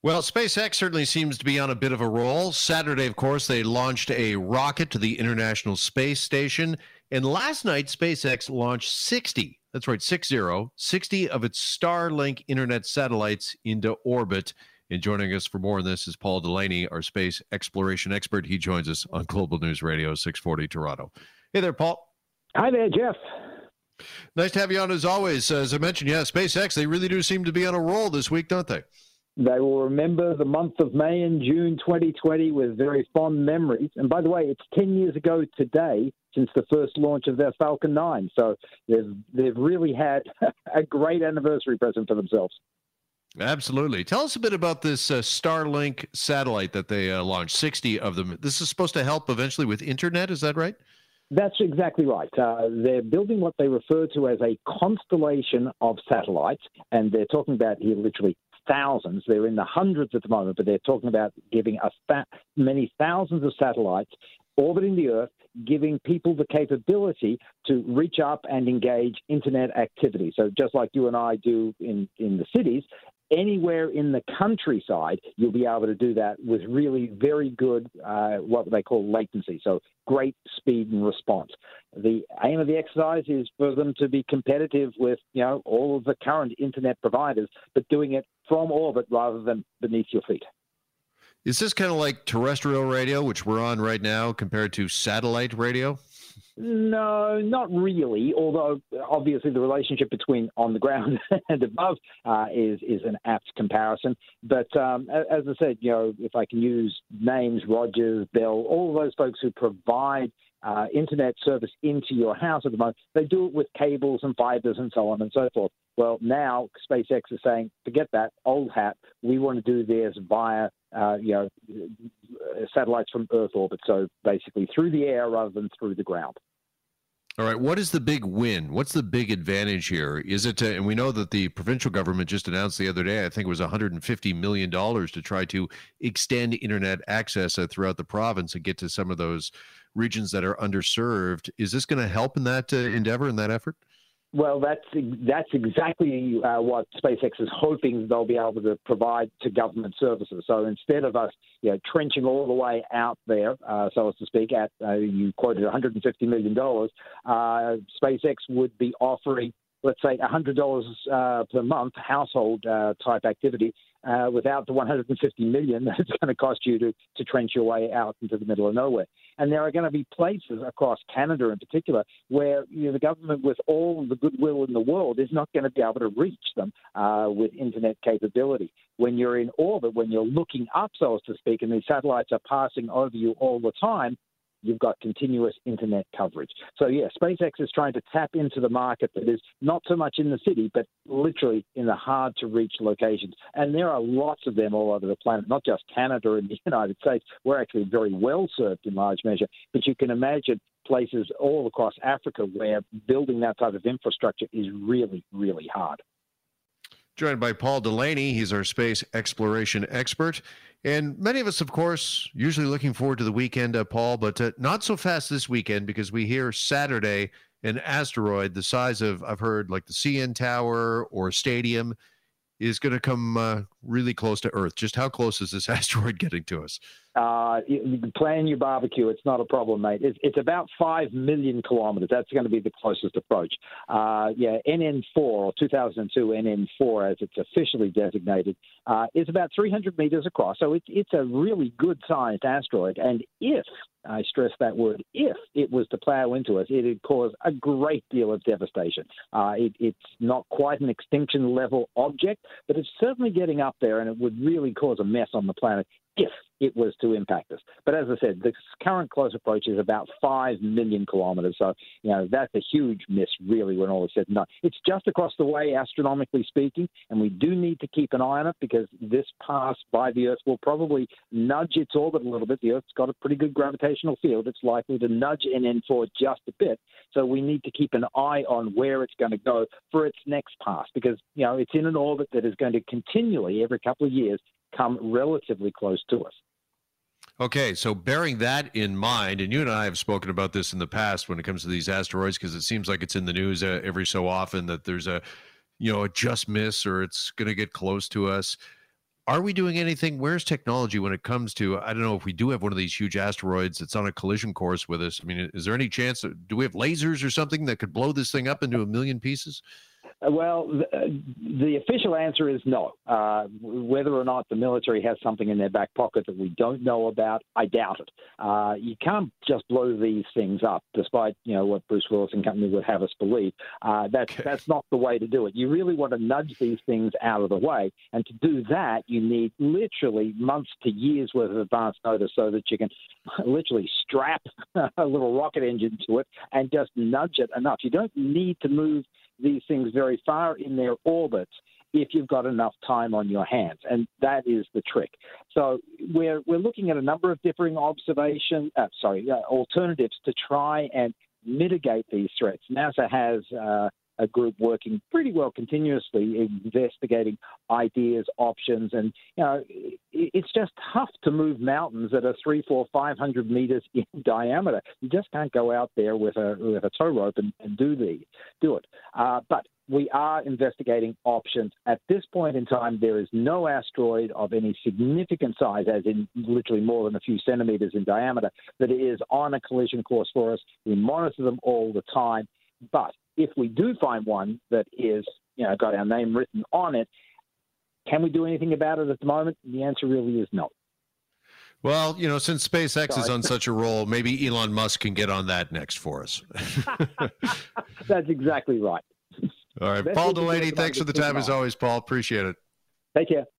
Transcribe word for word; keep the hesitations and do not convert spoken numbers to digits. Well, SpaceX certainly seems to be on a bit of a roll. Saturday, of course, they launched a rocket to the International Space Station. And last night, SpaceX launched sixty, that's right, six zero, sixty of its Starlink internet satellites into orbit. And joining us for more on this is Paul Delaney, our space exploration expert. He joins us on Global News Radio six forty Toronto. Hey there, Paul. Hi there, Jeff. Nice to have you on as always. As I mentioned, yeah, SpaceX, they really do seem to be on a roll this week, don't they? They will remember the month of May and June twenty twenty with very fond memories. And by the way, it's ten years ago today since the first launch of their Falcon nine. So they've, they've really had a great anniversary present for themselves. Absolutely. Tell us a bit about this uh, Starlink satellite that they uh, launched, sixty of them. This is supposed to help eventually with internet, is that right? That's exactly right. Uh, they're building what they refer to as a constellation of satellites, and they're talking about here literally thousands. They're in the hundreds at the moment, but they're talking about giving us that many thousands of satellites orbiting the Earth, giving people the capability to reach up and engage internet activity. So just like you and I do in, in the cities, anywhere in the countryside, you'll be able to do that with really very good, uh, what they call latency, so great speed and response. The aim of the exercise is for them to be competitive with, you know, all of the current internet providers, but doing it from orbit rather than beneath your feet. Is this kind of like terrestrial radio, which we're on right now, compared to satellite radio? No, not really, although obviously the relationship between on the ground and above uh, is, is an apt comparison. But um, as I said, you know, if I can use names, Rogers, Bell, all those folks who provide uh, internet service into your house at the moment, they do it with cables and fibers and so on and so forth. Well, now SpaceX is saying, forget that, old hat, we want to do this via Uh, you know, satellites from Earth orbit, so basically through the air rather than through the ground. All right, what is the big win? What's the big advantage here? Is it, to, and we know that the provincial government just announced the other day, I think it was one hundred fifty million dollars to try to extend internet access throughout the province and get to some of those regions that are underserved. Is this going to help in that uh, endeavor, in that effort? Well, that's that's exactly uh, what SpaceX is hoping they'll be able to provide to government services. So instead of us, you know, trenching all the way out there, uh, so as to speak, at uh, you quoted one hundred fifty million dollars, uh, SpaceX would be offering, let's say, one hundred dollars uh, per month household uh, type activity uh, without the one hundred fifty million dollars that it's going to cost you to, to trench your way out into the middle of nowhere. And there are going to be places across Canada in particular where, you know, the government, with all the goodwill in the world, is not going to be able to reach them uh, with internet capability. When you're in orbit, when you're looking up, so as to speak, and these satellites are passing over you all the time, you've got continuous internet coverage. So, yeah, SpaceX is trying to tap into the market that is not so much in the city, but literally in the hard-to-reach locations. And there are lots of them all over the planet, not just Canada and the United States. We're actually very well-served in large measure. But you can imagine places all across Africa where building that type of infrastructure is really, really hard. Joined by Paul Delaney. He's our space exploration expert. And many of us, of course, usually looking forward to the weekend, uh, Paul, but uh, not so fast this weekend, because we hear Saturday an asteroid the size of, I've heard, like the C N Tower or Stadium is going to come uh, really close to Earth. Just how close is this asteroid getting to us? Uh, you can plan your barbecue. It's not a problem, mate. It's, it's about five million kilometers. That's going to be the closest approach. Uh, yeah, N N four, or two thousand two N N four, as it's officially designated, uh, is about three hundred meters across. So it, it's a really good-sized asteroid. And if, I stress that word, if it was to plow into us, it would cause a great deal of devastation. Uh, it, it's not quite an extinction-level object, but it's certainly getting up there, and it would really cause a mess on the planet if it was to impact us. But as I said, the current close approach is about five million kilometers. So, you know, that's a huge miss, really, when all is said and done. It's just across the way, astronomically speaking, and we do need to keep an eye on it, because this pass by the Earth will probably nudge its orbit a little bit. The Earth's got a pretty good gravitational field. It's likely to nudge N N four just a bit. So we need to keep an eye on where it's going to go for its next pass, because, you know, it's in an orbit that is going to continually, every couple of years, come relatively close to us. Okay, so bearing that in mind, and you and I have spoken about this in the past when it comes to these asteroids, because it seems like it's in the news uh, every so often that there's a, you know, a just miss, or it's going to get close to us. Are we doing anything? Where's technology when it comes to, I don't know, if we do have one of these huge asteroids that's on a collision course with us? I mean, is there any chance, do we have lasers or something that could blow this thing up into a million pieces? Well, the, the official answer is no. Uh, whether or not the military has something in their back pocket that we don't know about, I doubt it. Uh, you can't just blow these things up, despite you know what Bruce Willis and company would have us believe. Uh, that's okay. That's not the way to do it. You really want to nudge these things out of the way, and to do that, you need literally months to years worth of advance notice, so that you can literally strap a little rocket engine to it and just nudge it enough. You don't need to move these things very far in their orbits if you've got enough time on your hands, and that is the trick. So we're we're looking at a number of differing observation, uh, sorry, uh, alternatives to try and mitigate these threats. NASA has uh, a group working pretty well continuously investigating ideas, options, and you know it's just tough to move mountains that are three, four, five hundred meters in diameter. You just can't go out there with a with a tow rope and, and do the do it. Uh, but we are investigating options. At this point in time, there is no asteroid of any significant size, as in literally more than a few centimeters in diameter, that is on a collision course for us. We monitor them all the time, but if we do find one that is, you know, got our name written on it, can we do anything about it at the moment? The answer really is no. Well, you know, since SpaceX Sorry. is on such a roll, maybe Elon Musk can get on that next for us. That's exactly right. All right. Best Paul Delaney, thanks for the time as always, Paul. Appreciate it. Take care.